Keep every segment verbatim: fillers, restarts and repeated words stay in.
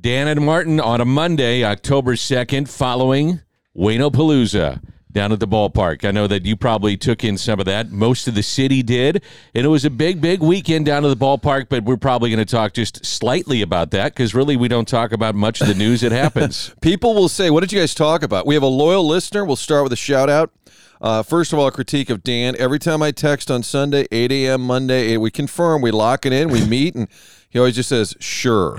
Dan and Martin on a Monday, October second, following Waino-palooza down at the ballpark. I know that you probably took in some of that. Most of the city did. And it was a big, big weekend down at the ballpark, but we're probably going to talk just slightly about that because really we don't talk about much of the news that happens. People will say, what did you guys talk about? We have a loyal listener. We'll start with a shout-out. Uh, first of all, a critique of Dan. Every time I text on Sunday, eight a.m. Monday, we confirm, we lock it in, we meet, and he always just says, sure,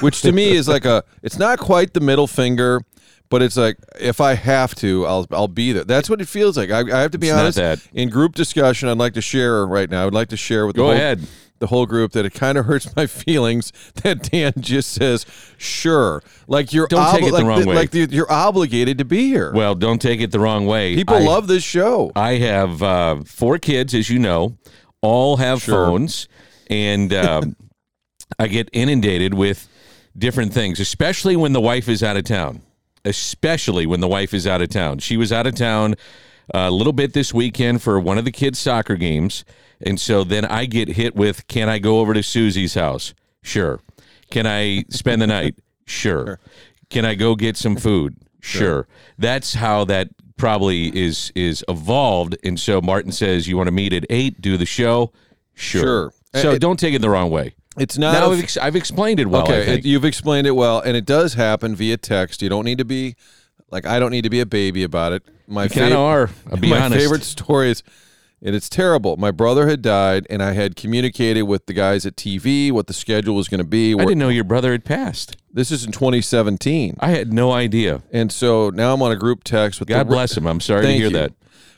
which to me is like a, it's not quite the middle finger, but it's like, if I have to, I'll I'll be there. That's what it feels like. I, I have to be it's honest. Not that. In group discussion, I'd like to share right now. I would like to share with Go the whole, ahead. the whole group that it kind of hurts my feelings that Dan just says, sure. Like you're don't obli- take it the like wrong the, way. Like the, you're obligated to be here. Well, don't take it the wrong way. People I, love this show. I have uh, four kids, as you know, all have sure. phones, and um, I get inundated with different things, especially when the wife is out of town. Especially when the wife is out of town. She was out of town a little bit this weekend for one of the kids' soccer games, and so then I get hit with, can I go over to Susie's house? Sure. Can I spend the night? Sure. Can I go get some food? Sure. sure. That's how that probably is is evolved, and so Martin says, you want to meet at eight, do the show? Sure. sure. So it, don't take it the wrong way. It's not. Now a, I've, ex- I've explained it well. Okay, it, you've explained it well, and it does happen via text. You don't need to be like I don't need to be a baby about it. My kind of are. I'll be my honest. My favorite story is, and it's terrible. My brother had died, and I had communicated with the guys at T V what the schedule was going to be. I didn't know your brother had passed. This is in twenty seventeen. I had no idea, and so now I'm on a group text with. God the, bless him. I'm sorry to hear you. that,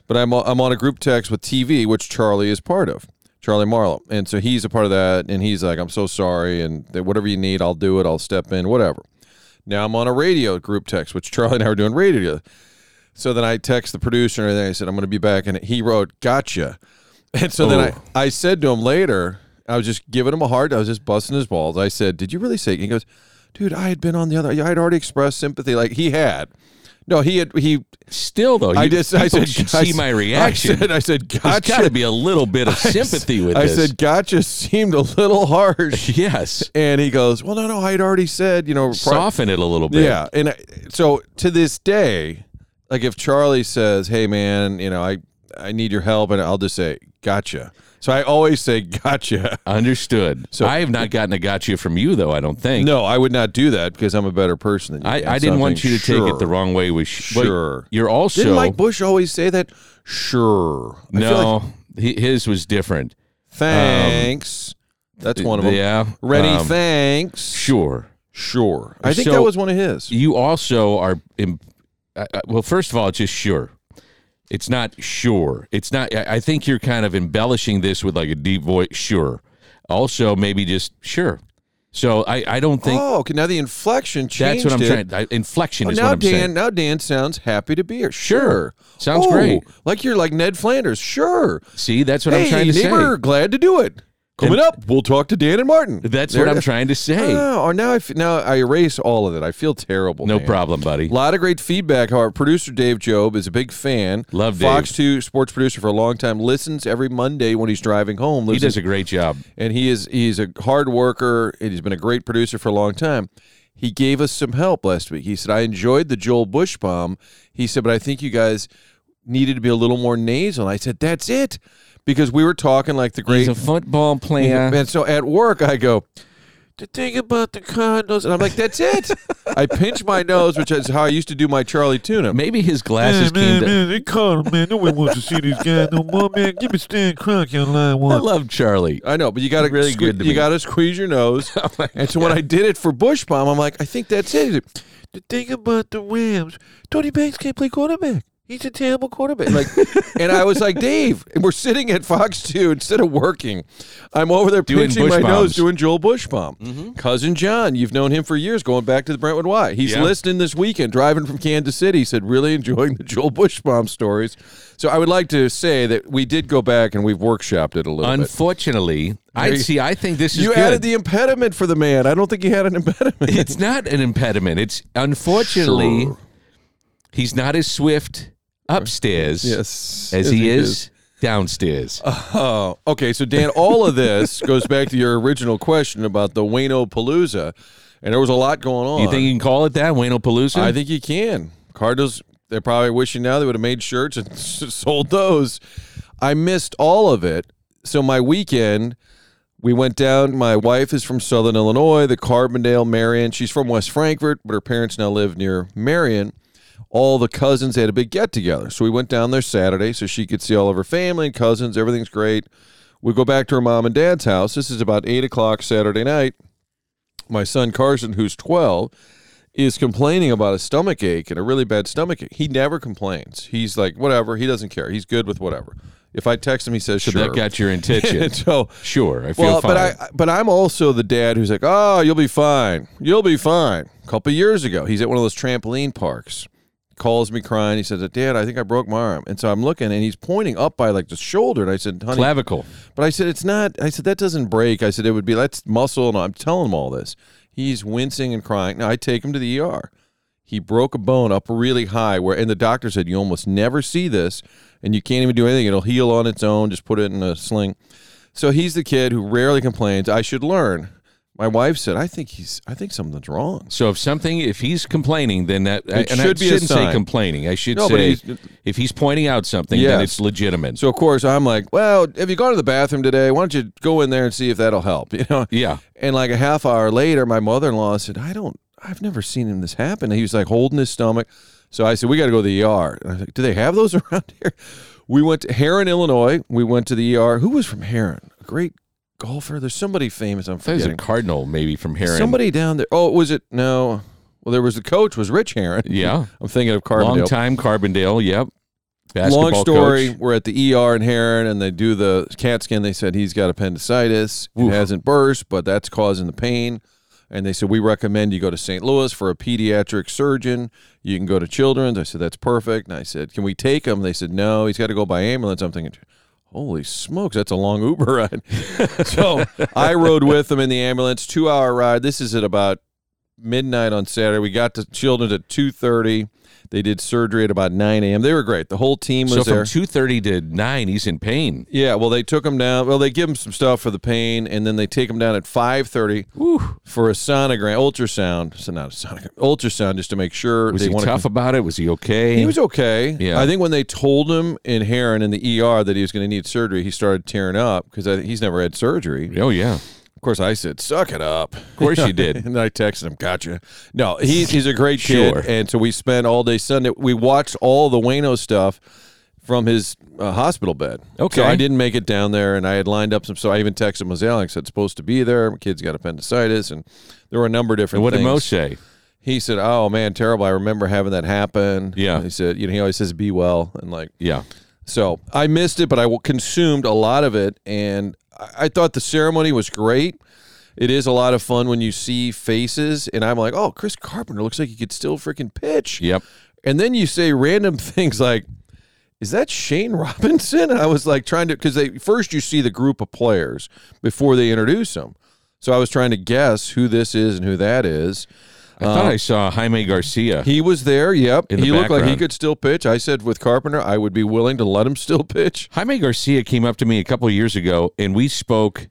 but I'm I'm on a group text with T V, which Charlie is part of. Charlie Marlowe. And so he's a part of that, and he's like, I'm so sorry, and whatever you need, I'll do it, I'll step in, whatever. Now I'm on a radio group text, which Charlie and I were doing radio together. So then I text the producer, and I said, I'm going to be back, and he wrote, gotcha. And so oh. then I, I said to him later, I was just giving him a hard, I was just busting his balls. I said, did you really say it? He goes, dude, I had been on the other, I had already expressed sympathy, like he had. No, he had, he still though. You, I just I said I, see my reaction. I said, I said gotcha. There's got to be a little bit of sympathy I, with I this. I said gotcha seemed a little harsh. Yes, and he goes, well, no, no, I had already said, you know, soften pro- it a little bit. Yeah, and I, so to this day, like if Charlie says, hey man, you know, I I need your help, and I'll just say gotcha. So I always say gotcha. Understood. So I have not gotten a gotcha from you, though, I don't think. No, I would not do that because I'm a better person than you. I, I didn't want you to sure. take it the wrong way with sh- sure. You're also... Didn't Mike Bush always say that? Sure. I no, like- he, his was different. Thanks. Um, That's one of them. Yeah. Ready, um, thanks. Sure. Sure. I think so, that was one of his. You also are... Im- uh, well, first of all, it's just sure. It's not sure. It's not. I think you're kind of embellishing this with like a deep voice. Sure. Also, maybe just sure. So I, I don't think. Oh, okay. Now the inflection changed. That's what I'm it. trying. I, inflection oh, is what I'm Dan, saying. Now Dan sounds happy to be here. Sure. Sounds oh, great. Like you're like Ned Flanders. Sure. See, that's what hey, I'm trying to neighbor, say. Neighbor, glad to do it. Coming and, up, we'll talk to Dan and Martin. That's there, what I'm trying to say. Oh, or now I, f- now I erase all of it. I feel terrible. No man. problem, buddy. A lot of great feedback. However, producer Dave Job is a big fan. Love Dave. Fox two sports producer for a long time. Listens every Monday when he's driving home. Listens. He does a great job. And he is he's a hard worker, and he's been a great producer for a long time. He gave us some help last week. He said, I enjoyed the Joel Buchsbaum. He said, but I think you guys needed to be a little more nasal. And I said, that's it. Because we were talking like the great... He's a football player. And so at work, I go, the thing about the condos... And I'm like, that's it. I pinch my nose, which is how I used to do my Charlie Tuna. Maybe his glasses man, came man, to... Man, they call him, man. No one wants to see these guys no more, man. Give me Stan Kroenke on line one. I love Charlie. I know, but you got to really sque- you got to squeeze your nose. Oh and so God. when I did it for Buchsbaum, I'm like, I think that's it. The thing about the Rams, Tony Banks can't play quarterback. he's a terrible quarterback. Like, and I was like, Dave, we're sitting at Fox two instead of working. I'm over there doing pinching my bombs. nose doing Joel Buchsbaum. Mm-hmm. Cousin John, you've known him for years, going back to the Brentwood Y. He's yeah. listening this weekend, driving from Kansas City. He said, really enjoying the Joel Buchsbaum stories. So I would like to say that we did go back and we've workshopped it a little Unfortunately, bit. Unfortunately, I see. I think this is you good. added the impediment for the man. I don't think he had an impediment. It's not an impediment. It's unfortunately sure. he's not as swift upstairs yes, as he, he is, is downstairs. Oh, okay. So, Dan, all of this goes back to your original question about the Waino-palooza, and there was a lot going on. You think you can call it that, Waino-palooza? I think you can. Cardinals, they're probably wishing now they would have made shirts and sold those. I missed all of it. So my weekend, we went down. My wife is from Southern Illinois, the Carbondale, Marion. She's from West Frankfort, but her parents now live near Marion. All the cousins had a big get-together. So we went down there Saturday so she could see all of her family and cousins. Everything's great. We go back to her mom and dad's house. This is about eight o'clock Saturday night. My son Carson, who's twelve, is complaining about a stomach ache and a really bad stomach ache. He never complains. He's like, whatever. He doesn't care. He's good with whatever. If I text him, he says, so sure. So that got your intention. so, sure, I feel well, fine. But, I, but I'm also the dad who's like, oh, you'll be fine. You'll be fine. A couple years ago, he's at one of those trampoline parks. Calls me crying. He says, Dad, I think I broke my arm. And so I'm looking, and he's pointing up by, like, the shoulder. And I said, honey. Clavicle. But I said, it's not. I said, that doesn't break. I said, it would be, that's muscle. And I'm telling him all this. He's wincing and crying. Now, I take him to the E R. He broke a bone up really high, where, and the doctor said, you almost never see this, and you can't even do anything. It'll heal on its own. Just put it in a sling. So he's the kid who rarely complains. I should learn. My wife said, "I think he's. I think something's wrong." So if something, if he's complaining, then that it I, and should I be shouldn't a sign. say complaining. I should no, say he's, if he's pointing out something, yes. then it's legitimate. So of course I'm like, "Well, have you gone to the bathroom today? Why don't you go in there and see if that'll help?" You know? Yeah. And like a half hour later, my mother-in-law said, "I don't. I've never seen him this happen." He was like holding his stomach. So I said, "We got to go to the E R." And I was like, "Do they have those around here?" We went to Herrin, Illinois. We went to the E R. Who was from Herrin? A great. Golfer, there's somebody famous. I'm forgetting. There's a Cardinal, maybe from Herrin. Somebody down there. Oh, was it? No. Well, there was the coach was Rich Herrin. Yeah, I'm thinking of Carbondale. Long time Carbondale. Yep. Basketball Long story. Coach. We're at the E R in Herrin, and they do the CAT scan. They said he's got appendicitis. Oof. It hasn't burst, but that's causing the pain. And they said we recommend you go to Saint Louis for a pediatric surgeon. You can go to Children's. I said that's perfect. And I said, can we take him? They said no. He's got to go by ambulance. I'm thinking. Holy smokes, that's a long Uber ride. So I rode with them in the ambulance, two-hour ride. This is at about midnight on Saturday. We got to Children's at two thirty. They did surgery at about nine a.m. They were great. The whole team was there. So from two thirty to nine, he's in pain. Yeah, well, they took him down. Well, they give him some stuff for the pain, and then they take him down at five thirty Whew. For a sonogram, ultrasound. So not a sonogram, ultrasound, just to make sure. Was he tough about it? Was he okay? He was okay. Yeah. I think when they told him in Herrin in the E R that he was going to need surgery, he started tearing up because he's never had surgery. Oh, yeah. Of course, I said, suck it up. Of course you did. And I texted him, gotcha. No, he's, he's a great kid. Sure. And so we spent all day Sunday. We watched all the Waino stuff from his uh, hospital bed. Okay. So I didn't make it down there, and I had lined up some. So I even texted Mozeliak, said, supposed to be there. My kid's got appendicitis. And there were a number of different things. And what things. did Mo say? He said, oh, man, terrible. I remember having that happen. Yeah. And he said, you know, he always says, be well. And like, yeah. So I missed it, but I consumed a lot of it, and I thought the ceremony was great. It is a lot of fun when you see faces, and I'm like, oh, Chris Carpenter looks like he could still freaking pitch. Yep. And then you say random things like, is that Shane Robinson? And I was like trying to, because they first you see the group of players before they introduce them. So I was trying to guess who this is and who that is. I thought um, I saw Jaime Garcia. He was there, yep. He the looked like he could still pitch. I said with Carpenter, I would be willing to let him still pitch. Jaime Garcia came up to me a couple of years ago, and we spoke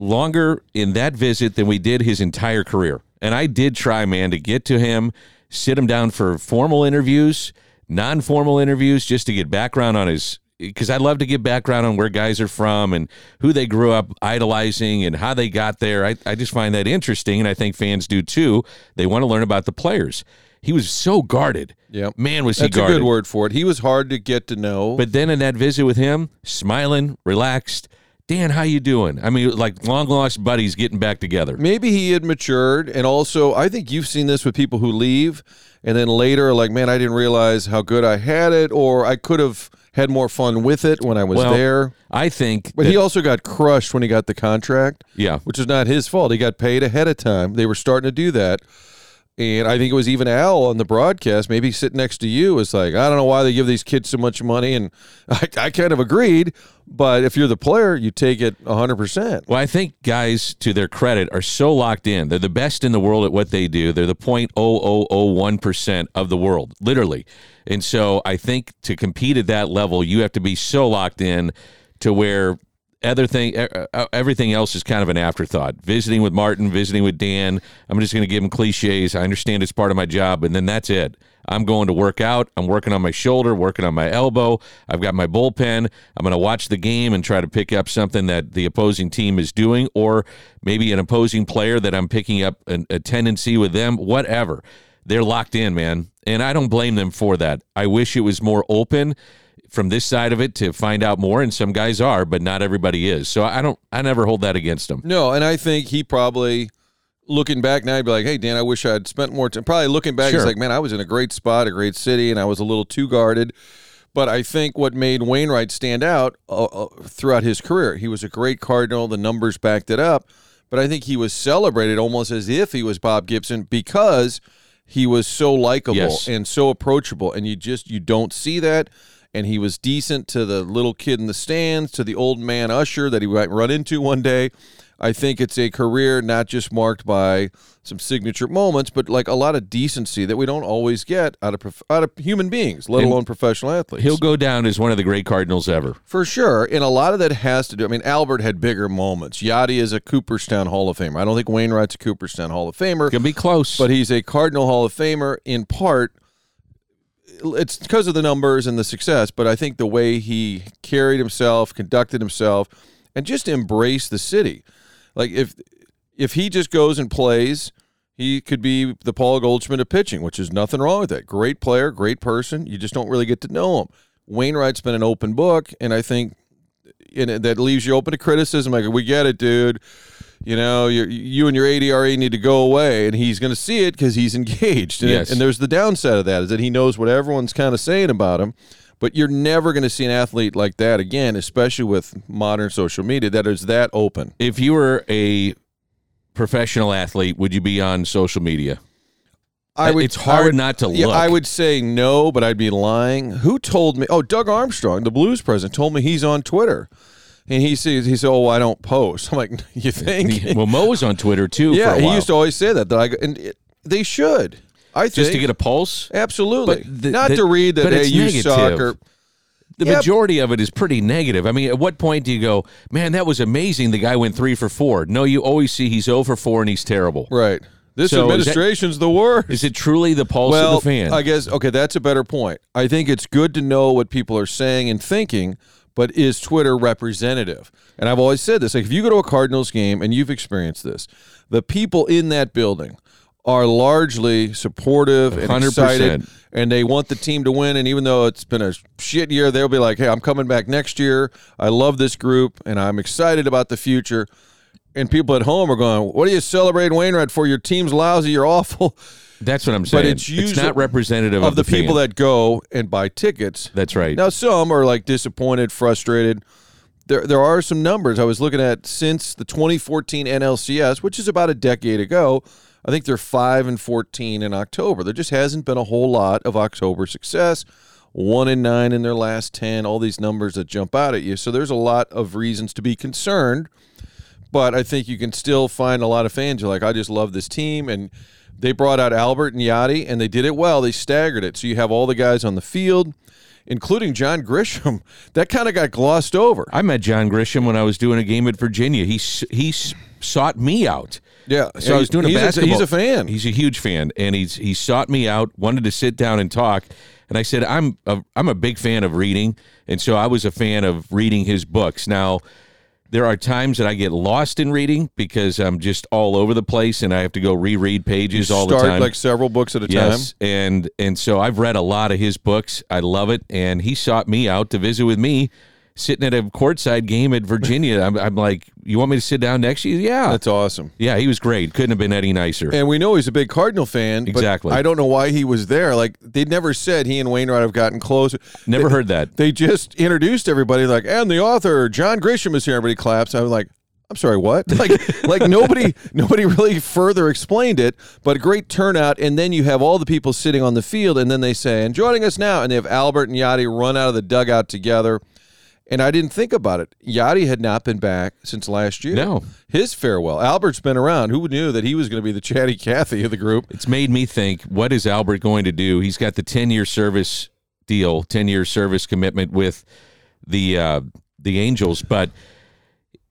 longer in that visit than we did his entire career. And I did try, man, to get to him, sit him down for formal interviews, non-formal interviews, just to get background on his – because I love to get background on where guys are from and who they grew up idolizing and how they got there. I, I just find that interesting, and I think fans do too. They want to learn about the players. He was so guarded. Yeah, man, was he That's guarded. That's a good word for it. He was hard to get to know. But then in that visit with him, smiling, relaxed, Dan, how you doing? I mean, like long-lost buddies getting back together. Maybe he had matured, and also I think you've seen this with people who leave, and then later are like, man, I didn't realize how good I had it, or I could have had more fun with it when I was well, there. I think... But that, he also got crushed when he got the contract, yeah, which is not his fault. He got paid ahead of time. They were starting to do that, and I think it was even Al on the broadcast, maybe sitting next to you, was like, I don't know why they give these kids so much money, and I, I kind of agreed. But if you're the player, you take it one hundred percent. Well, I think guys, to their credit, are so locked in. They're the best in the world at what they do. They're the zero point zero zero zero one percent of the world, literally. And so I think to compete at that level, you have to be so locked in to where other thing, everything else is kind of an afterthought. Visiting with Martin, visiting with Dan, I'm just going to give them cliches. I understand it's part of my job, and then that's it. I'm going to work out. I'm working on my shoulder, working on my elbow. I've got my bullpen. I'm going to watch the game and try to pick up something that the opposing team is doing, or maybe an opposing player that I'm picking up an, a tendency with them, whatever. They're locked in, man, and I don't blame them for that. I wish it was more open from this side of it to find out more, and some guys are, but not everybody is. So I don't. I never hold that against them. No, and I think he probably... Looking back now, I'd be like, hey, Dan, I wish I'd spent more time. Probably looking back, sure. It's like, man, I was in a great spot, a great city, and I was a little too guarded. But I think what made Wainwright stand out uh, uh, throughout his career, he was a great Cardinal. The numbers backed it up. But I think he was celebrated almost as if he was Bob Gibson because he was so likable, yes, and so approachable. And you just you don't see that. And he was decent to the little kid in the stands, to the old man usher that he might run into one day. I think it's a career not just marked by some signature moments, but like a lot of decency that we don't always get out of prof- out of human beings, let and alone professional athletes. He'll go down as one of the great Cardinals ever. For sure, and a lot of that has to do, I mean, Albert had bigger moments. Yadi is a Cooperstown Hall of Famer. I don't think Wainwright's a Cooperstown Hall of Famer. Can be close. But he's a Cardinal Hall of Famer in part. It's because of the numbers and the success, but I think the way he carried himself, conducted himself, and just embraced the city. Like, if if he just goes and plays, he could be the Paul Goldschmidt of pitching, which is nothing wrong with that. Great player, great person. You just don't really get to know him. Wainwright's been an open book, and I think and that leaves you open to criticism. Like, we get it, dude. You know, you you and your A D R A need to go away, and he's going to see it because he's engaged. And, yes. and there's the downside of that is that he knows what everyone's kind of saying about him. But you're never going to see an athlete like that again, especially with modern social media that is that open. If you were a professional athlete, would you be on social media? I would, it's hard I would, not to look. Yeah, I would say no, but I'd be lying. Who told me? Oh, Doug Armstrong, the Blues president, told me he's on Twitter. And he says, he said, oh, well, I don't post. I'm like, you think? Well, Mo was on Twitter, too, yeah, for a while. Yeah, he used to always say that. that I, and it, they should. I think. Just to get a pulse? Absolutely. The, Not the, to read that, hey, you suck. The yep. majority of it is pretty negative. I mean, at what point do you go, man, that was amazing, the guy went three for four? No, you always see he's oh for four and he's terrible. Right. This so administration's that, the worst. Is it truly the pulse well, of the fan? I guess, okay, that's a better point. I think it's good to know what people are saying and thinking, but is Twitter representative? And I've always said this. Like, if you go to a Cardinals game, and you've experienced this, the people in that building are largely supportive and one hundred percent excited, and they want the team to win. And even though it's been a shit year, they'll be like, hey, I'm coming back next year. I love this group, and I'm excited about the future. And people at home are going, what are you celebrating Wainwright for? Your team's lousy. You're awful. That's what I'm saying. But it's, it's not representative of, of the, the people that go and buy tickets. That's right. Now, some are like disappointed, frustrated. There, there are some numbers I was looking at since the twenty fourteen N L C S, which is about a decade ago. I think they're five and fourteen in October. There just hasn't been a whole lot of October success. one and nine in their last ten, all these numbers that jump out at you. So there's a lot of reasons to be concerned. But I think you can still find a lot of fans who are like, I just love this team. And they brought out Albert and Yadi, and they did it well. They staggered it. So you have all the guys on the field, including John Grisham. That kind of got glossed over. I met John Grisham when I was doing a game at Virginia. He, he sought me out. Yeah, so I was doing a basketball. He's a fan. He's a huge fan, and he's he sought me out, wanted to sit down and talk, and I said, I'm a, I'm a big fan of reading, and so I was a fan of reading his books. Now, there are times that I get lost in reading because I'm just all over the place, and I have to go reread pages you all the time. Start like several books at a yes, time. Yes, and, and so I've read a lot of his books. I love it, and he sought me out to visit with me. sitting at a courtside game at Virginia. I'm, I'm like, you want me to sit down next to you? Yeah. That's awesome. Yeah, he was great. Couldn't have been any nicer. And we know he's a big Cardinal fan. Exactly. But I don't know why he was there. Like, they never said he and Wainwright have gotten closer. Never they, heard that. They just introduced everybody like, and the author, John Grisham, is here. Everybody claps. I was like, I'm sorry, what? Like, like nobody nobody really further explained it, but a great turnout. And then you have all the people sitting on the field, and then they say, and joining us now, and they have Albert and Yadi run out of the dugout together. And I didn't think about it. Yadi had not been back since last year. No. His farewell. Albert's been around. Who knew that he was going to be the chatty Cathy of the group? It's made me think, what is Albert going to do? He's got the ten-year service deal, ten-year service commitment with the uh, the Angels. But,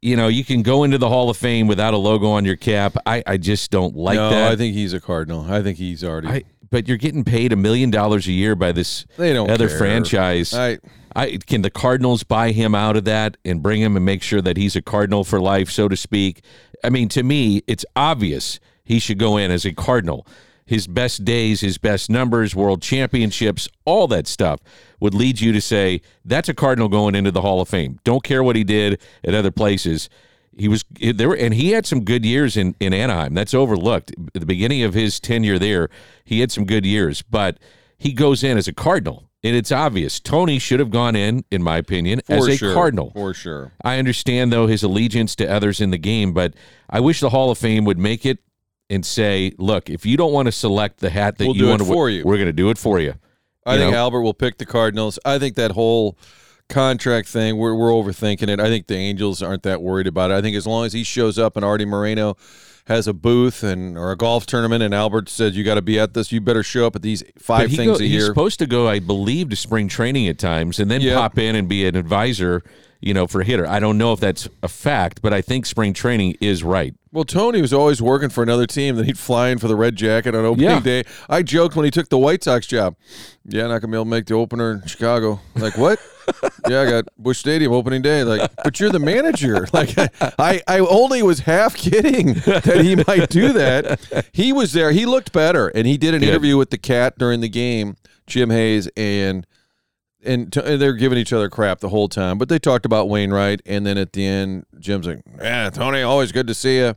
you know, you can go into the Hall of Fame without a logo on your cap. I, I just don't like no, that. No, I think he's a Cardinal. I think he's already. I, but you're getting paid a million dollars a year by this they don't other care. franchise. I, I can the Cardinals buy him out of that and bring him and make sure that he's a Cardinal for life, so to speak? I mean, to me, it's obvious he should go in as a Cardinal. His best days, his best numbers, world championships, all that stuff would lead you to say, that's a Cardinal going into the Hall of Fame. Don't care what he did at other places. He was there, and he had some good years in, in Anaheim. That's overlooked. At the beginning of his tenure there, he had some good years, but he goes in as a Cardinal, and it's obvious. Tony should have gone in, in my opinion, for as a sure. Cardinal. For sure. I understand, though, his allegiance to others in the game, but I wish the Hall of Fame would make it and say, look, if you don't want to select the hat that we'll you want to wear, we're going to do it for you. I you think know? Albert will pick the Cardinals. I think that whole contract thing, we're we're overthinking it. I think the Angels aren't that worried about it. I think as long as he shows up and Artie Moreno has a booth and or a golf tournament, and Albert said, you got to be at this, you better show up at these five things go, a year. He's supposed to go, I believe, to spring training at times and then yep. pop in and be an advisor, you know, for a hitter. I don't know if that's a fact, but I think spring training is right. Well, Tony was always working for another team. Then he'd fly in for the Red Jacket on opening yeah. day. I joked when he took the White Sox job. Yeah, not going to be able to make the opener in Chicago. Like, what? Yeah, I got Busch Stadium opening day. Like, but you're the manager. Like, I, I only was half kidding that he might do that. He was there. He looked better, and he did an yeah. interview with the Cat during the game, Jim Hayes, and and, t- and they're giving each other crap the whole time. But they talked about Wainwright, and then at the end, Jim's like, "Yeah, Tony, always good to see you."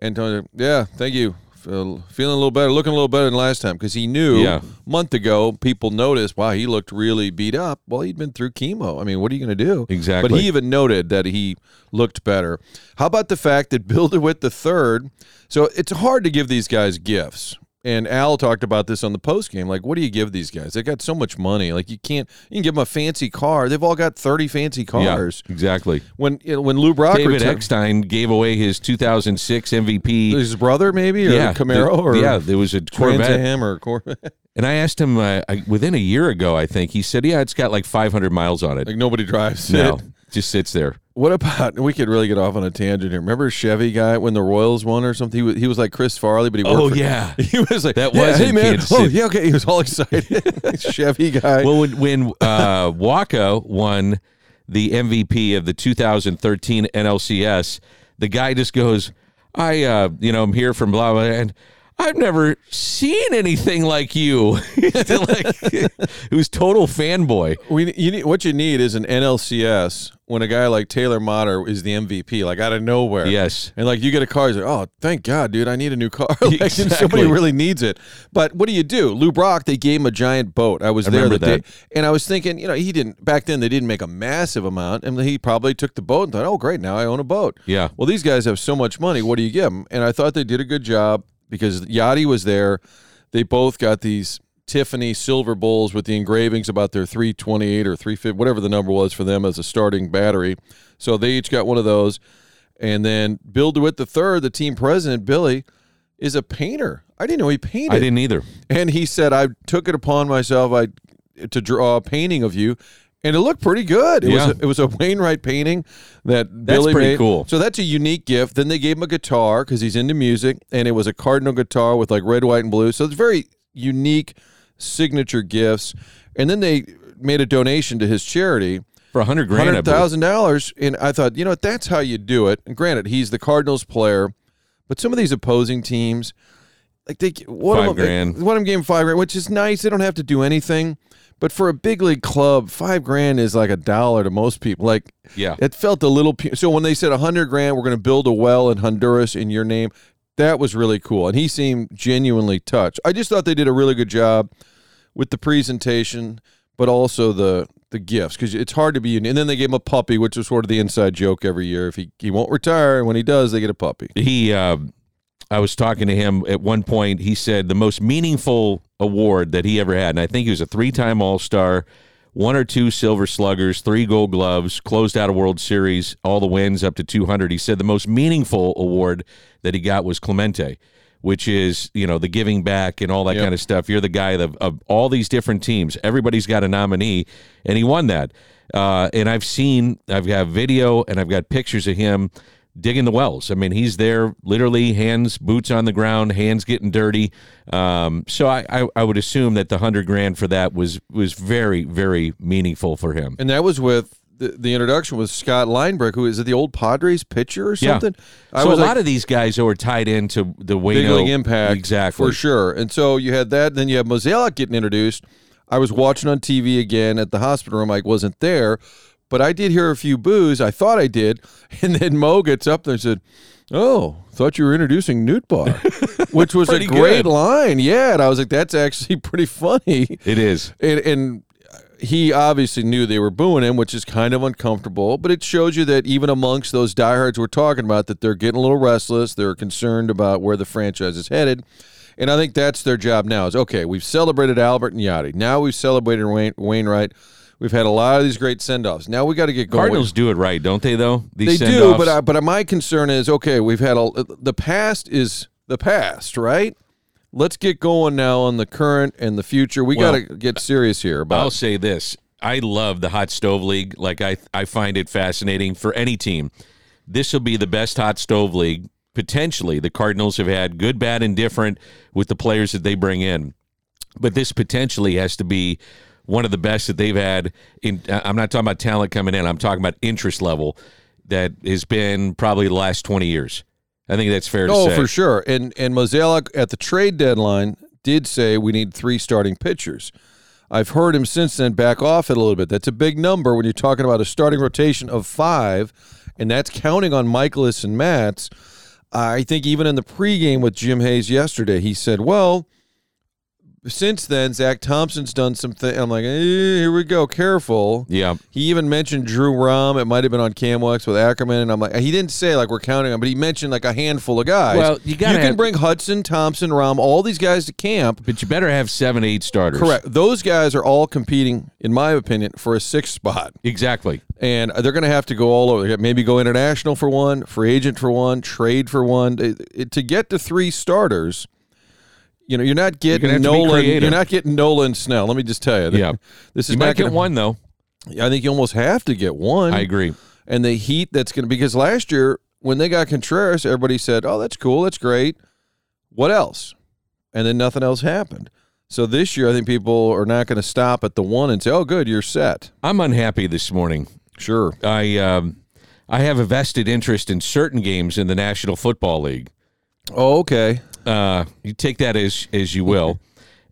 And Tony, "Yeah, thank you. Feeling a little better, looking a little better than last time," because he knew yeah. a month ago people noticed, wow, he looked really beat up. Well, he'd been through chemo. I mean, what are you going to do? Exactly. But he even noted that he looked better. How about the fact that Bill DeWitt the third, so it's hard to give these guys gifts. And Al talked about this on the postgame. Like, what do you give these guys? They got so much money. Like, you can't. You can give them a fancy car. They've all got thirty fancy cars. Yeah, exactly. When you know, when Lou Brock, David returned, Eckstein gave away his two thousand six M V P. His brother, maybe, or yeah, Camaro, the, or yeah, there was a Corvette. Or Corvette. And I asked him uh, I, within a year ago, I think he said, "Yeah, it's got like five hundred miles on it. Like nobody drives no, it. Just sits there." What about, we could really get off on a tangent here. Remember Chevy guy when the Royals won or something? He was, he was like Chris Farley, but he worked Oh, for, yeah. He was like, that yeah, was hey, man. Oh, yeah, okay. He was all excited. Chevy guy. Well, when, when uh, Waka won the M V P of the two thousand thirteen N L C S, the guy just goes, I, uh, you know, I'm here from blah, blah, and I've never seen anything like you. It was total fanboy. We, you need, what you need is an N L C S when a guy like Taylor Motter is the M V P, like out of nowhere. Yes. And like you get a car, you're like, oh, thank God, dude, I need a new car. Like, exactly. Somebody really needs it. But what do you do? Lou Brock, they gave him a giant boat. I was I there the that. day. And I was thinking, you know, he didn't, back then they didn't make a massive amount. And he probably took the boat and thought, oh, great, now I own a boat. Yeah. Well, these guys have so much money. What do you give them? And I thought they did a good job. Because Yachty was there, they both got these Tiffany silver bowls with the engravings about their three twenty-eight or three fifty, whatever the number was for them as a starting battery. So they each got one of those. And then Bill DeWitt the third, the team president, Billy, is a painter. I didn't know he painted. I didn't either. And he said, I took it upon myself I, to draw a painting of you. And it looked pretty good. It yeah. was a, it was a Wainwright painting that that's Billy pretty made. Cool. So that's a unique gift. Then they gave him a guitar because he's into music, and it was a Cardinal guitar with like red, white, and blue. So it's very unique signature gifts. And then they made a donation to his charity for a hundred grand, hundred thousand dollars. And I thought, you know what? That's how you do it. And granted, he's the Cardinals player, but some of these opposing teams, Like they one five of them, grand. They, one of them gave him five grand, which is nice. They don't have to do anything. But for a big league club, five grand is like a dollar to most people. Like, yeah, it felt a little. Pe- so when they said a hundred grand, we're going to build a well in Honduras in your name, that was really cool. And he seemed genuinely touched. I just thought they did a really good job with the presentation, but also the the gifts, because it's hard to be. And then they gave him a puppy, which is sort of the inside joke every year. If he he won't retire, and when he does, they get a puppy. He. Uh... I was talking to him at one point. He said the most meaningful award that he ever had, and I think he was a three-time All-Star, one or two Silver Sluggers, three Gold Gloves, closed out a World Series, all the wins up to two hundred. He said the most meaningful award that he got was Clemente, which is, you know, the giving back and all that yep. kind of stuff. You're the guy of, of all these different teams. Everybody's got a nominee, and he won that. Uh, and I've seen, I've got video, and I've got pictures of him digging the wells. I mean, he's there literally, hands, boots on the ground, hands getting dirty. Um, so I, I, I would assume that the hundred grand for that was was very, very meaningful for him. And that was with the, the introduction with Scott Linebrink, who is it the old Padres pitcher or something? Yeah. I so was a like, lot of these guys who are tied into the Waino big league impact, exactly, for sure. And so you had that, and then you have Mozeliak getting introduced. I was watching on T V again at the hospital room. I wasn't there, but I did hear a few boos. I thought I did. And then Mo gets up there and said, oh, thought you were introducing Newt Bar, which was a great good. line. Yeah. And I was like, that's actually pretty funny. It is. And, and he obviously knew they were booing him, which is kind of uncomfortable. But it shows you that even amongst those diehards we're talking about, that they're getting a little restless. They're concerned about where the franchise is headed. And I think that's their job now is, okay, we've celebrated Albert and Yadi. Now we've celebrated Wain- Wainwright. We've had a lot of these great send-offs. Now we got to get going. Cardinals do it right, don't they, though? These they send-offs. do, but I, but my concern is, okay, we've had a, the past is the past, right? Let's get going now on the current and the future. We well, got to get serious here. About I'll it. say this. I love the Hot Stove League. Like, I, I find it fascinating for any team. This will be the best Hot Stove League, potentially. The Cardinals have had good, bad, and different with the players that they bring in. But this potentially has to be one of the best that they've had. In I'm not talking about talent coming in. I'm talking about interest level that has been probably the last twenty years. I think that's fair oh, to say. Oh, for sure. And and Mozeliak at the trade deadline did say we need three starting pitchers. I've heard him since then back off it a little bit. That's a big number when you're talking about a starting rotation of five, and that's counting on Michaelis and Matz. I think even in the pregame with Jim Hayes yesterday, he said, well, since then, Zach Thompson's done some things. I'm like, eh, here we go. Careful. Yeah. He even mentioned Drew Rahm. It might have been on Camwex with Ackerman. And I'm like, he didn't say like we're counting on, but he mentioned like a handful of guys. Well, you got You can have, bring Hudson, Thompson, Rahm, all these guys to camp. But you better have seven, eight starters. Correct. Those guys are all competing, in my opinion, for a sixth spot. Exactly. And they're going to have to go all over. Maybe go international for one, free agent for one, trade for one. It, it, to get to three starters. You know, you're not getting you're Nolan. You're not getting Nolan Snell. Let me just tell you. Yeah, this is you not might gonna, get one though. I think you almost have to get one. I agree. And the heat that's going to because last year when they got Contreras, everybody said, "Oh, that's cool, that's great." What else? And then nothing else happened. So this year, I think people are not going to stop at the one and say, "Oh, good, you're set." I'm unhappy this morning. Sure, I um, I have a vested interest in certain games in the National Football League. Oh, okay. Uh, you take that as as you will.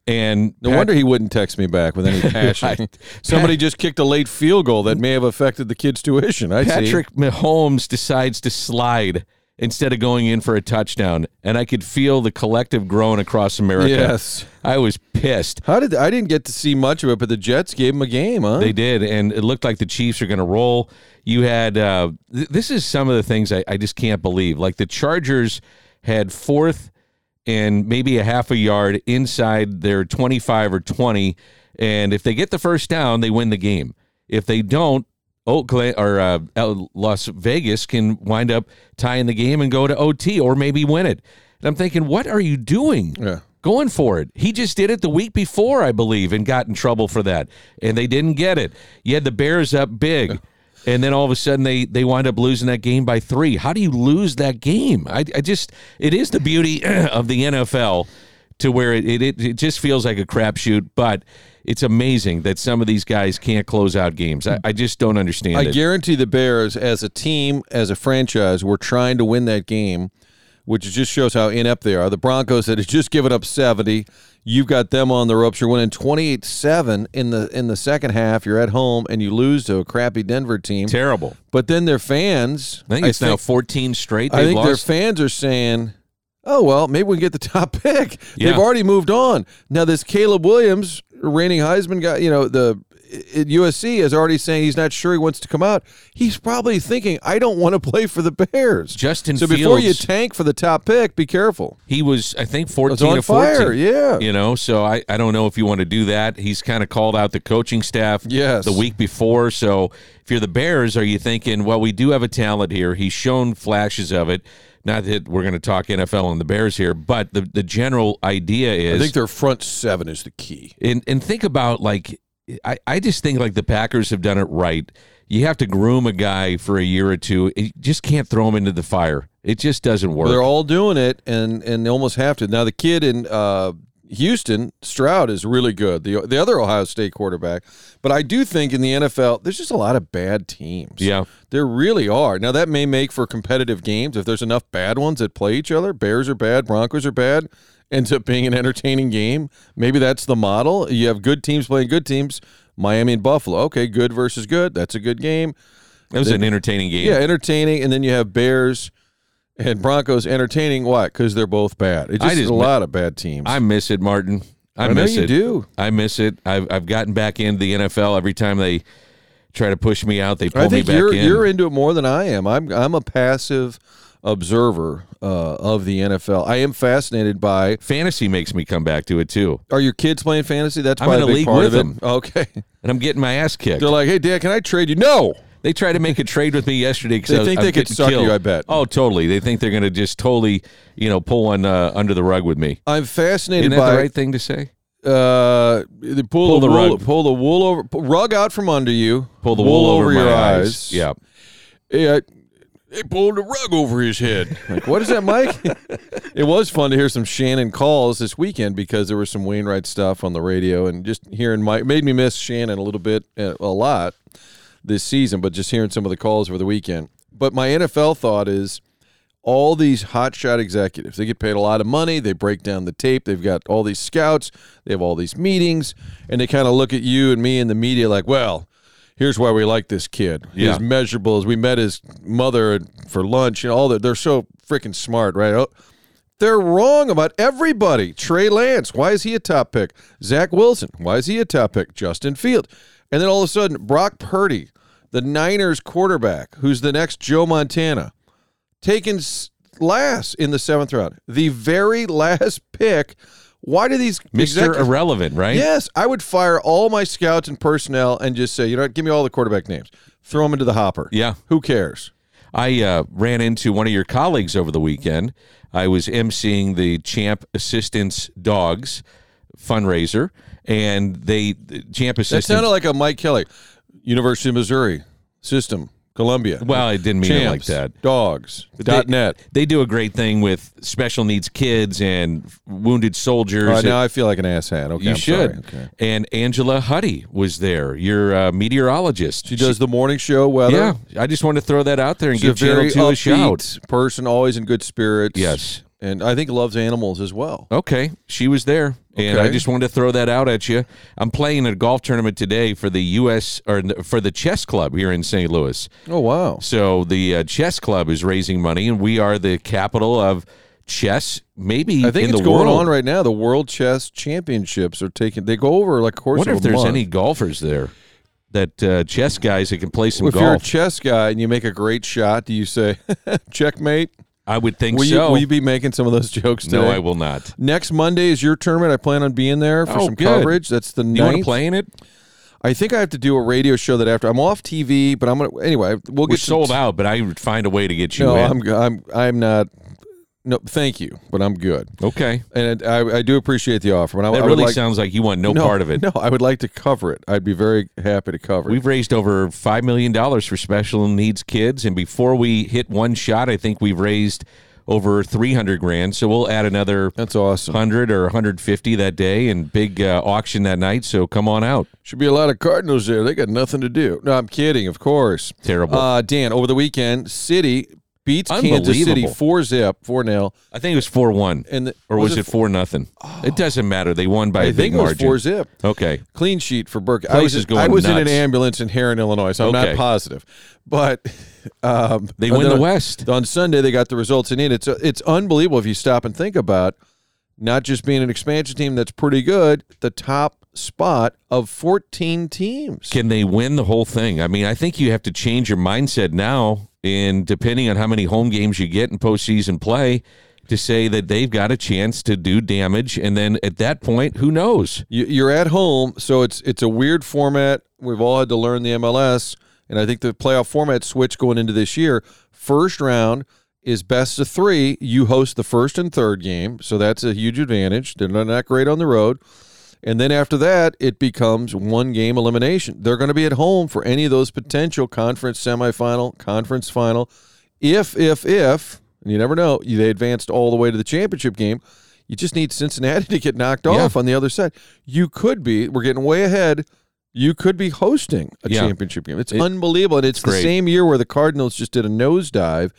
And no Pat, wonder he wouldn't text me back with any passion. I, Somebody Pat, just kicked a late field goal that may have affected the kid's tuition. I Patrick see. Mahomes decides to slide instead of going in for a touchdown, and I could feel the collective groan across America. Yes. I was pissed. How did I didn't get to see much of it, but the Jets gave him a game, huh? They did, and it looked like the Chiefs are going to roll. You had uh, th- this is some of the things I, I just can't believe. Like the Chargers had fourth and maybe a half a yard inside their twenty-five or twenty, and if they get the first down, they win the game. If they don't, Oakland or uh, Las Vegas can wind up tying the game and go to O T or maybe win it. And I'm thinking, what are you doing? Yeah. Going for it. He just did it the week before, I believe, and got in trouble for that, and they didn't get it. You had the Bears up big. Yeah. And then all of a sudden they, they wind up losing that game by three. How do you lose that game? I, I just it is the beauty of the N F L to where it, it it just feels like a crapshoot, but it's amazing that some of these guys can't close out games. I, I just don't understand I it. I guarantee the Bears as a team, as a franchise, were trying to win that game. which just shows how inept they are. The Broncos that had just given up seventy. You've got them on the ropes. You're winning twenty-eight seven in the in the second half. You're at home, and you lose to a crappy Denver team. Terrible. But then their fans. I think it's I think, now fourteen straight. I think lost. Their fans are saying, oh, well, maybe we can get the top pick. Yeah. They've already moved on. Now, this Caleb Williams, reigning Heisman guy, you know, the U S C is already saying he's not sure he wants to come out. He's probably thinking, I don't want to play for the Bears. Justin so Fields. So before you tank for the top pick, be careful. He was, I think, fourteen to fourteen. Fire, yeah. You know, so I, I don't know if you want to do that. He's kind of called out the coaching staff yes. the week before. So if you're the Bears, are you thinking, well, we do have a talent here. He's shown flashes of it. Not that we're going to talk N F L and the Bears here, but the, the general idea is... I think their front seven is the key. And and think about, like, I, I just think, like, the Packers have done it right. You have to groom a guy for a year or two. You just can't throw him into the fire. It just doesn't work. They're all doing it, and, and they almost have to. Now, the kid in uh, Houston, Stroud, is really good, the, the other Ohio State quarterback. But I do think in the N F L, there's just a lot of bad teams. Yeah. There really are. Now, that may make for competitive games. If there's enough bad ones that play each other, Bears are bad, Broncos are bad, ends up being an entertaining game. Maybe that's the model. You have good teams playing good teams. Miami and Buffalo. Okay, good versus good. That's a good game. That was then, an entertaining game. Yeah, entertaining. And then you have Bears and Broncos entertaining. Why? Because they're both bad. It's just, just a lot of bad teams. I miss it, Martin. I, I miss know you it. do. I miss it. I've, I've gotten back into the N F L every time they – try to push me out. They pull I think me back you're, in. You're into it more than I am. I'm I'm a passive observer uh, of the N F L. I am fascinated by fantasy. Makes me come back to it too. Are your kids playing fantasy? That's probably I'm in a, a big league part with of them. It. Okay, and I'm getting my ass kicked. They're like, "Hey, Dad, can I trade you?" No. They tried to make a trade with me yesterday because they think I was, they could suck killed. you. I bet. Oh, totally. They think they're going to just totally, you know, pull one uh, under the rug with me. I'm fascinated. Isn't that by the right thing to say? Uh, they pull, pull the, the rug. Wool, pull the wool over, pull, rug out from under you. Pull the wool, wool over, over your eyes. eyes. Yeah, yeah. They pulled the rug over his head. Like, what is that, Mike? It was fun to hear some Shannon calls this weekend because there was some Wainwright stuff on the radio, and just hearing Mike made me miss Shannon a little bit, a lot this season. But just hearing some of the calls over the weekend. But my N F L thought is, all these hotshot executives, they get paid a lot of money, they break down the tape, they've got all these scouts, they have all these meetings, and they kind of look at you and me and the media like, well, here's why we like this kid. Yeah. His measurables, we met his mother for lunch, and all that. They're so freaking smart, right? Oh, they're wrong about everybody. Trey Lance, why is he a top pick? Zach Wilson, why is he a top pick? Justin Fields. And then all of a sudden, Brock Purdy, the Niners quarterback, who's the next Joe Montana, taken last in the seventh round, the very last pick. Why do these Mister Irrelevant, right? Yes, I would fire all my scouts and personnel and just say, you know, give me all the quarterback names, throw them into the hopper. Yeah, who cares? I uh, ran into one of your colleagues over the weekend. I was emceeing the Champ Assistance Dogs fundraiser, and they the Champ Assistance. That sounded like a Mike Kelly, University of Missouri system. Columbia. Well, I didn't mean Champs, it like that. Dogs. Dot they, net. They do a great thing with special needs kids and wounded soldiers. All right, now I feel like an asshat. Okay, you I'm should. Okay. And Angela Huddy was there, your uh, meteorologist. She does she, the morning show weather. Yeah, I just wanted to throw that out there and She's give Channel two a shout. Person always in good spirits. Yes. And I think loves animals as well. Okay, she was there, and okay. I just wanted to throw that out at you. I'm playing a golf tournament today for the U S or for the chess club here in Saint Louis. Oh wow! So the uh, chess club is raising money, and we are the capital of chess. Maybe I think in it's the going world. on right now. The World Chess Championships are taking. They go over like a course. I wonder of if a there's month. any golfers there. That uh, chess guys that can play some well, if golf. If you're a chess guy and you make a great shot, do you say checkmate? I would think will so. You, will you be making some of those jokes today? No, I will not. Next Monday is your tournament. I plan on being there for oh, some good. coverage. That's the ninth. You want to play in it? I think I have to do a radio show that after. I'm off T V, but I'm going to... Anyway, we'll get... We're sold t- out, but I would find a way to get you no, in. No, I'm, I'm, I'm not... No, thank you, but I'm good. Okay. And I, I do appreciate the offer. But I, that I really like, sounds like you want no, no part of it. No, I would like to cover it. I'd be very happy to cover We've it. We've raised over five million dollars for special needs kids, and before we hit one shot, I think we've raised over three hundred grand, so we'll add another That's awesome. one hundred or one hundred fifty that day and big uh, auction that night, so come on out. Should be a lot of Cardinals there. They got nothing to do. No, I'm kidding, of course. Terrible. Uh, Dan, over the weekend, City beats Kansas City four zip, four nil. I think it was four one, and the, or was, was it four nothing? Oh. It doesn't matter. They won by I a big margin. I think it was four zip. Okay. Clean sheet for Burke. Place I was, is going I was nuts. in an ambulance in Herrin, Illinois, so I'm okay. not positive. But um, they win the West. On Sunday, they got the results in it. It's, it's unbelievable if you stop and think about not just being an expansion team that's pretty good, the top spot of fourteen teams. Can they win the whole thing? I mean, I think you have to change your mindset now, and depending on how many home games you get in postseason play, to say that they've got a chance to do damage. And then at that point, who knows? You're at home, so it's it's a weird format. We've all had to learn the M L S, and I think the playoff format switch going into this year. First round is best of three. You host the first and third game, so that's a huge advantage. They're not great on the road. And then after that, it becomes one-game elimination. They're going to be at home for any of those potential conference semifinal, conference final. If, if, if, and you never know, they advanced all the way to the championship game. You just need Cincinnati to get knocked yeah. off on the other side. You could be, we're getting way ahead, you could be hosting a yeah. championship game. It's it, unbelievable, and it's great. The same year where the Cardinals just did a nosedive.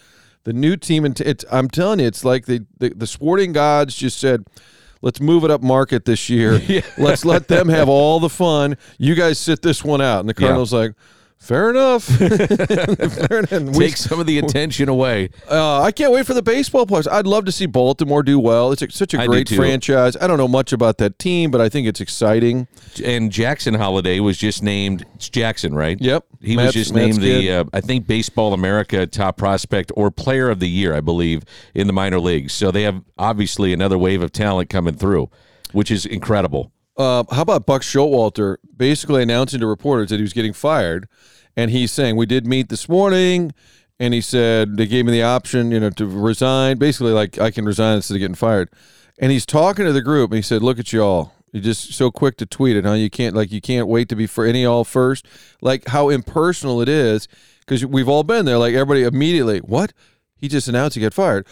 The new team, and it's, I'm telling you, it's like the, the, the sporting gods just said, let's move it up market this year. Yeah. Let's let them have all the fun. You guys sit this one out. And the Cardinals yeah. like, fair enough. fair enough. We, Take some of the attention away. Uh, I can't wait for the baseball players. I'd love to see Baltimore do well. It's a, such a great franchise. I don't know much about that team, but I think it's exciting. And Jackson Holiday was just named – it's Jackson, right? Yep. He Matt's, was just Matt's named kid. the, uh, I think, Baseball America top prospect or player of the year, I believe, in the minor leagues. So they have obviously another wave of talent coming through, which is incredible. Uh, how about Buck Showalter basically announcing to reporters that he was getting fired, and he's saying, we did meet this morning, and he said, they gave me the option, you know, to resign. Basically, like, I can resign instead of getting fired. And he's talking to the group, and he said, look at y'all. You're just so quick to tweet it, huh? You can't, like, you can't wait to be for any all first. Like, how impersonal it is, because we've all been there. Like, everybody immediately, what? He just announced he got fired.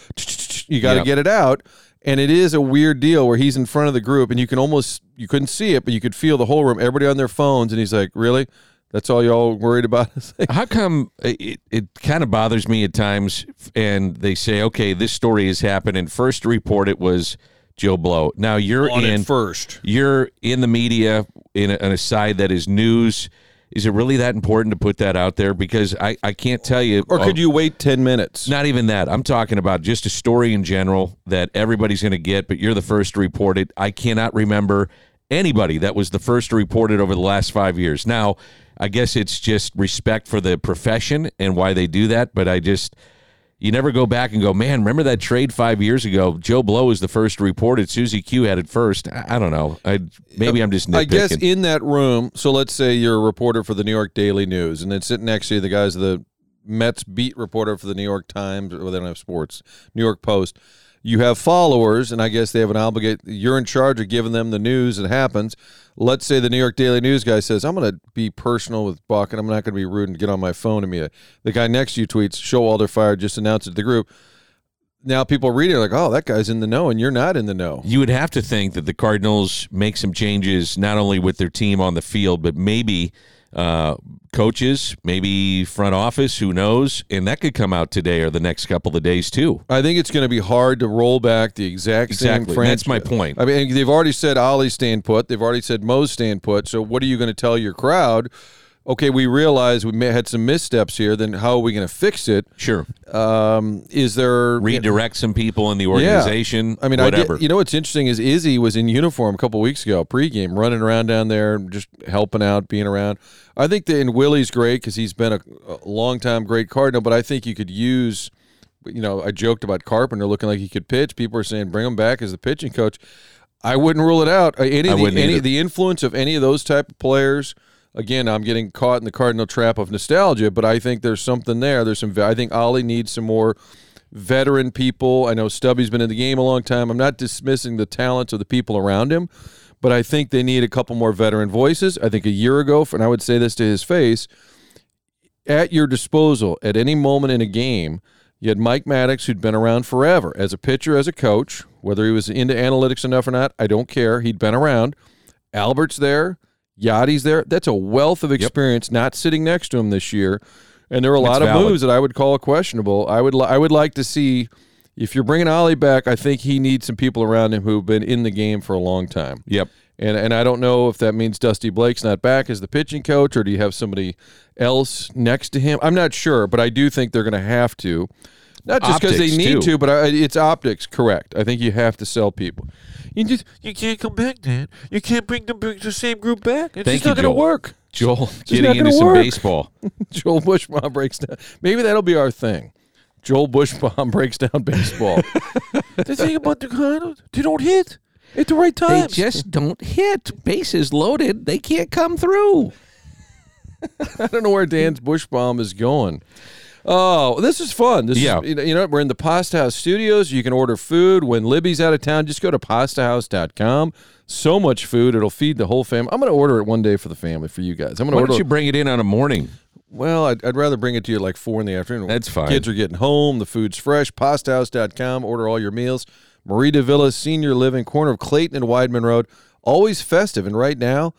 You got to get it out. And it is a weird deal where he's in front of the group, and you can almost, you couldn't see it, but you could feel the whole room, everybody on their phones, and he's like, really? That's all y'all worried about? How come it, it kind of bothers me at times, and they say, okay, this story has happened, and first to report it was Joe Blow. Now, you're on in first. You're in the media in a, on a side that is news. Is it really that important to put that out there? Because I, I can't tell you. Or could oh, you wait ten minutes? Not even that. I'm talking about just a story in general that everybody's going to get, but you're the first to report it. I cannot remember anybody that was the first to report it over the last five years. Now, I guess it's just respect for the profession and why they do that, but I just, you never go back and go, man, remember that trade five years ago? Joe Blow was the first to report it. Susie Q had it first. I don't know. I Maybe I'm just nitpicking. I guess in that room, so let's say you're a reporter for the New York Daily News, and then sitting next to you, the guys, the Mets beat reporter for the New York Times, or they don't have sports, New York Post. You have followers, and I guess they have an obligation. You're in charge of giving them the news that happens. Let's say the New York Daily News guy says, I'm going to be personal with Buck, and I'm not going to be rude and get on my phone immediately. The guy next to you tweets, Showalter fired, just announced it to the group. Now people read it like, oh, that guy's in the know, and you're not in the know. You would have to think that the Cardinals make some changes, not only with their team on the field, but maybe uh, coaches, maybe front office, who knows, and that could come out today or the next couple of days too. I think it's going to be hard to roll back the exact exactly. same franchise. That's my point. I mean, they've already said Ollie's staying put. They've already said Mo's staying put. So what are you going to tell your crowd? Okay, we realize we may had some missteps here. Then how are we going to fix it? Sure. Um, is there redirect you know, some people in the organization? Yeah. I mean, whatever. I get, you know what's interesting is Izzy was in uniform a couple weeks ago, pregame, running around down there, just helping out, being around. I think that and Willie's great because he's been a, a long time great Cardinal. But I think you could use, you know, I joked about Carpenter looking like he could pitch. People are saying bring him back as the pitching coach. I wouldn't rule it out. Any of the, any the influence of any of those type of players. Again, I'm getting caught in the Cardinal trap of nostalgia, but I think there's something there. There's some. I think Ollie needs some more veteran people. I know Stubby's been in the game a long time. I'm not dismissing the talents of the people around him, but I think they need a couple more veteran voices. I think a year ago, and I would say this to his face, at your disposal at any moment in a game, you had Mike Maddox, who'd been around forever as a pitcher, as a coach. Whether he was into analytics enough or not, I don't care. He'd been around. Albert's there. Yadi's there. That's a wealth of experience yep. not sitting next to him this year. And there were a lot That's of valid. moves that I would call questionable. I would li- I would like to see, if you're bringing Ollie back, I think he needs some people around him who've been in the game for a long time. Yep. And and I don't know if that means Dusty Blake's not back as the pitching coach, or do you have somebody else next to him? I'm not sure, but I do think they're going to have to. Not just because they need too. to, but I, it's optics, correct. I think you have to sell people. You just you can't come back, Dan. You can't bring the, bring the same group back. It's Thank just you, not going to work. Joel, it's getting into some work. baseball. Joel Buchsbaum breaks down. Maybe that'll be our thing. Joel Buchsbaum breaks down baseball. The thing about the Cardinals, they don't hit at the right time. They just don't hit. Bases loaded. They can't come through. I don't know where Dan's Buchsbaum is going. Oh, this is fun. This yeah. is, you know, we're in the Pasta House studios. You can order food. When Libby's out of town, just go to pasta house dot com. So much food. It'll feed the whole family. I'm going to order it one day for the family, for you guys. I'm going to order. Why don't you bring it in on a morning? Well, I'd, I'd rather bring it to you like four in the afternoon. That's fine. Kids are getting home. The food's fresh. pasta house dot com. Order all your meals. Marita Villa Senior Living, corner of Clayton and Wideman Road. Always festive. And right now,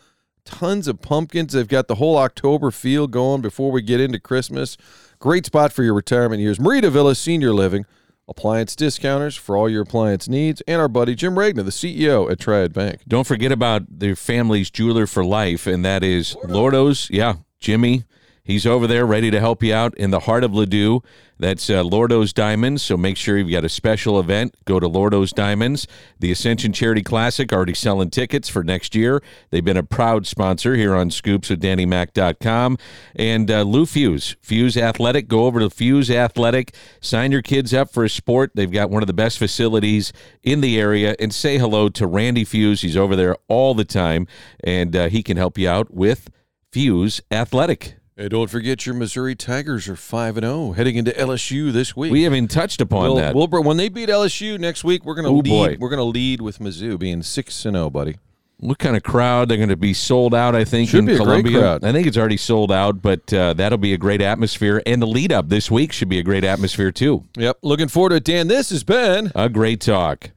tons of pumpkins. They've got the whole October feel going before we get into Christmas. Great spot for your retirement years. Marita Villa Senior Living, appliance discounters for all your appliance needs, and our buddy Jim Regner, the C E O at Triad Bank. Don't forget about their family's jeweler for life, and that is Lordo's. Yeah, Jimmy, he's over there ready to help you out in the heart of Ladue. That's uh, Lordo's Diamonds, so make sure you've got a special event. Go to Lordo's Diamonds. The Ascension Charity Classic, already selling tickets for next year. They've been a proud sponsor here on Scoops with Danny Mac dot com. And uh, Lou Fuse, Fuse Athletic. Go over to Fuse Athletic. Sign your kids up for a sport. They've got one of the best facilities in the area. And say hello to Randy Fuse. He's over there all the time, and uh, he can help you out with Fuse Athletic. And don't forget your Missouri Tigers are five and oh heading into L S U this week. We haven't touched upon we'll, that. We'll, when they beat L S U next week, we're going to lead. Boy. We're going to lead with Mizzou being six and oh, buddy. What kind of crowd? They're going to be sold out, I think, Should in be a Columbia. Great crowd. I think it's already sold out, but uh, that'll be a great atmosphere. And the lead-up this week should be a great atmosphere, too. Yep. Looking forward to it, Dan. This has been a great talk.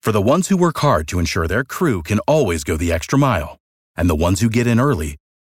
For the ones who work hard to ensure their crew can always go the extra mile, and the ones who get in early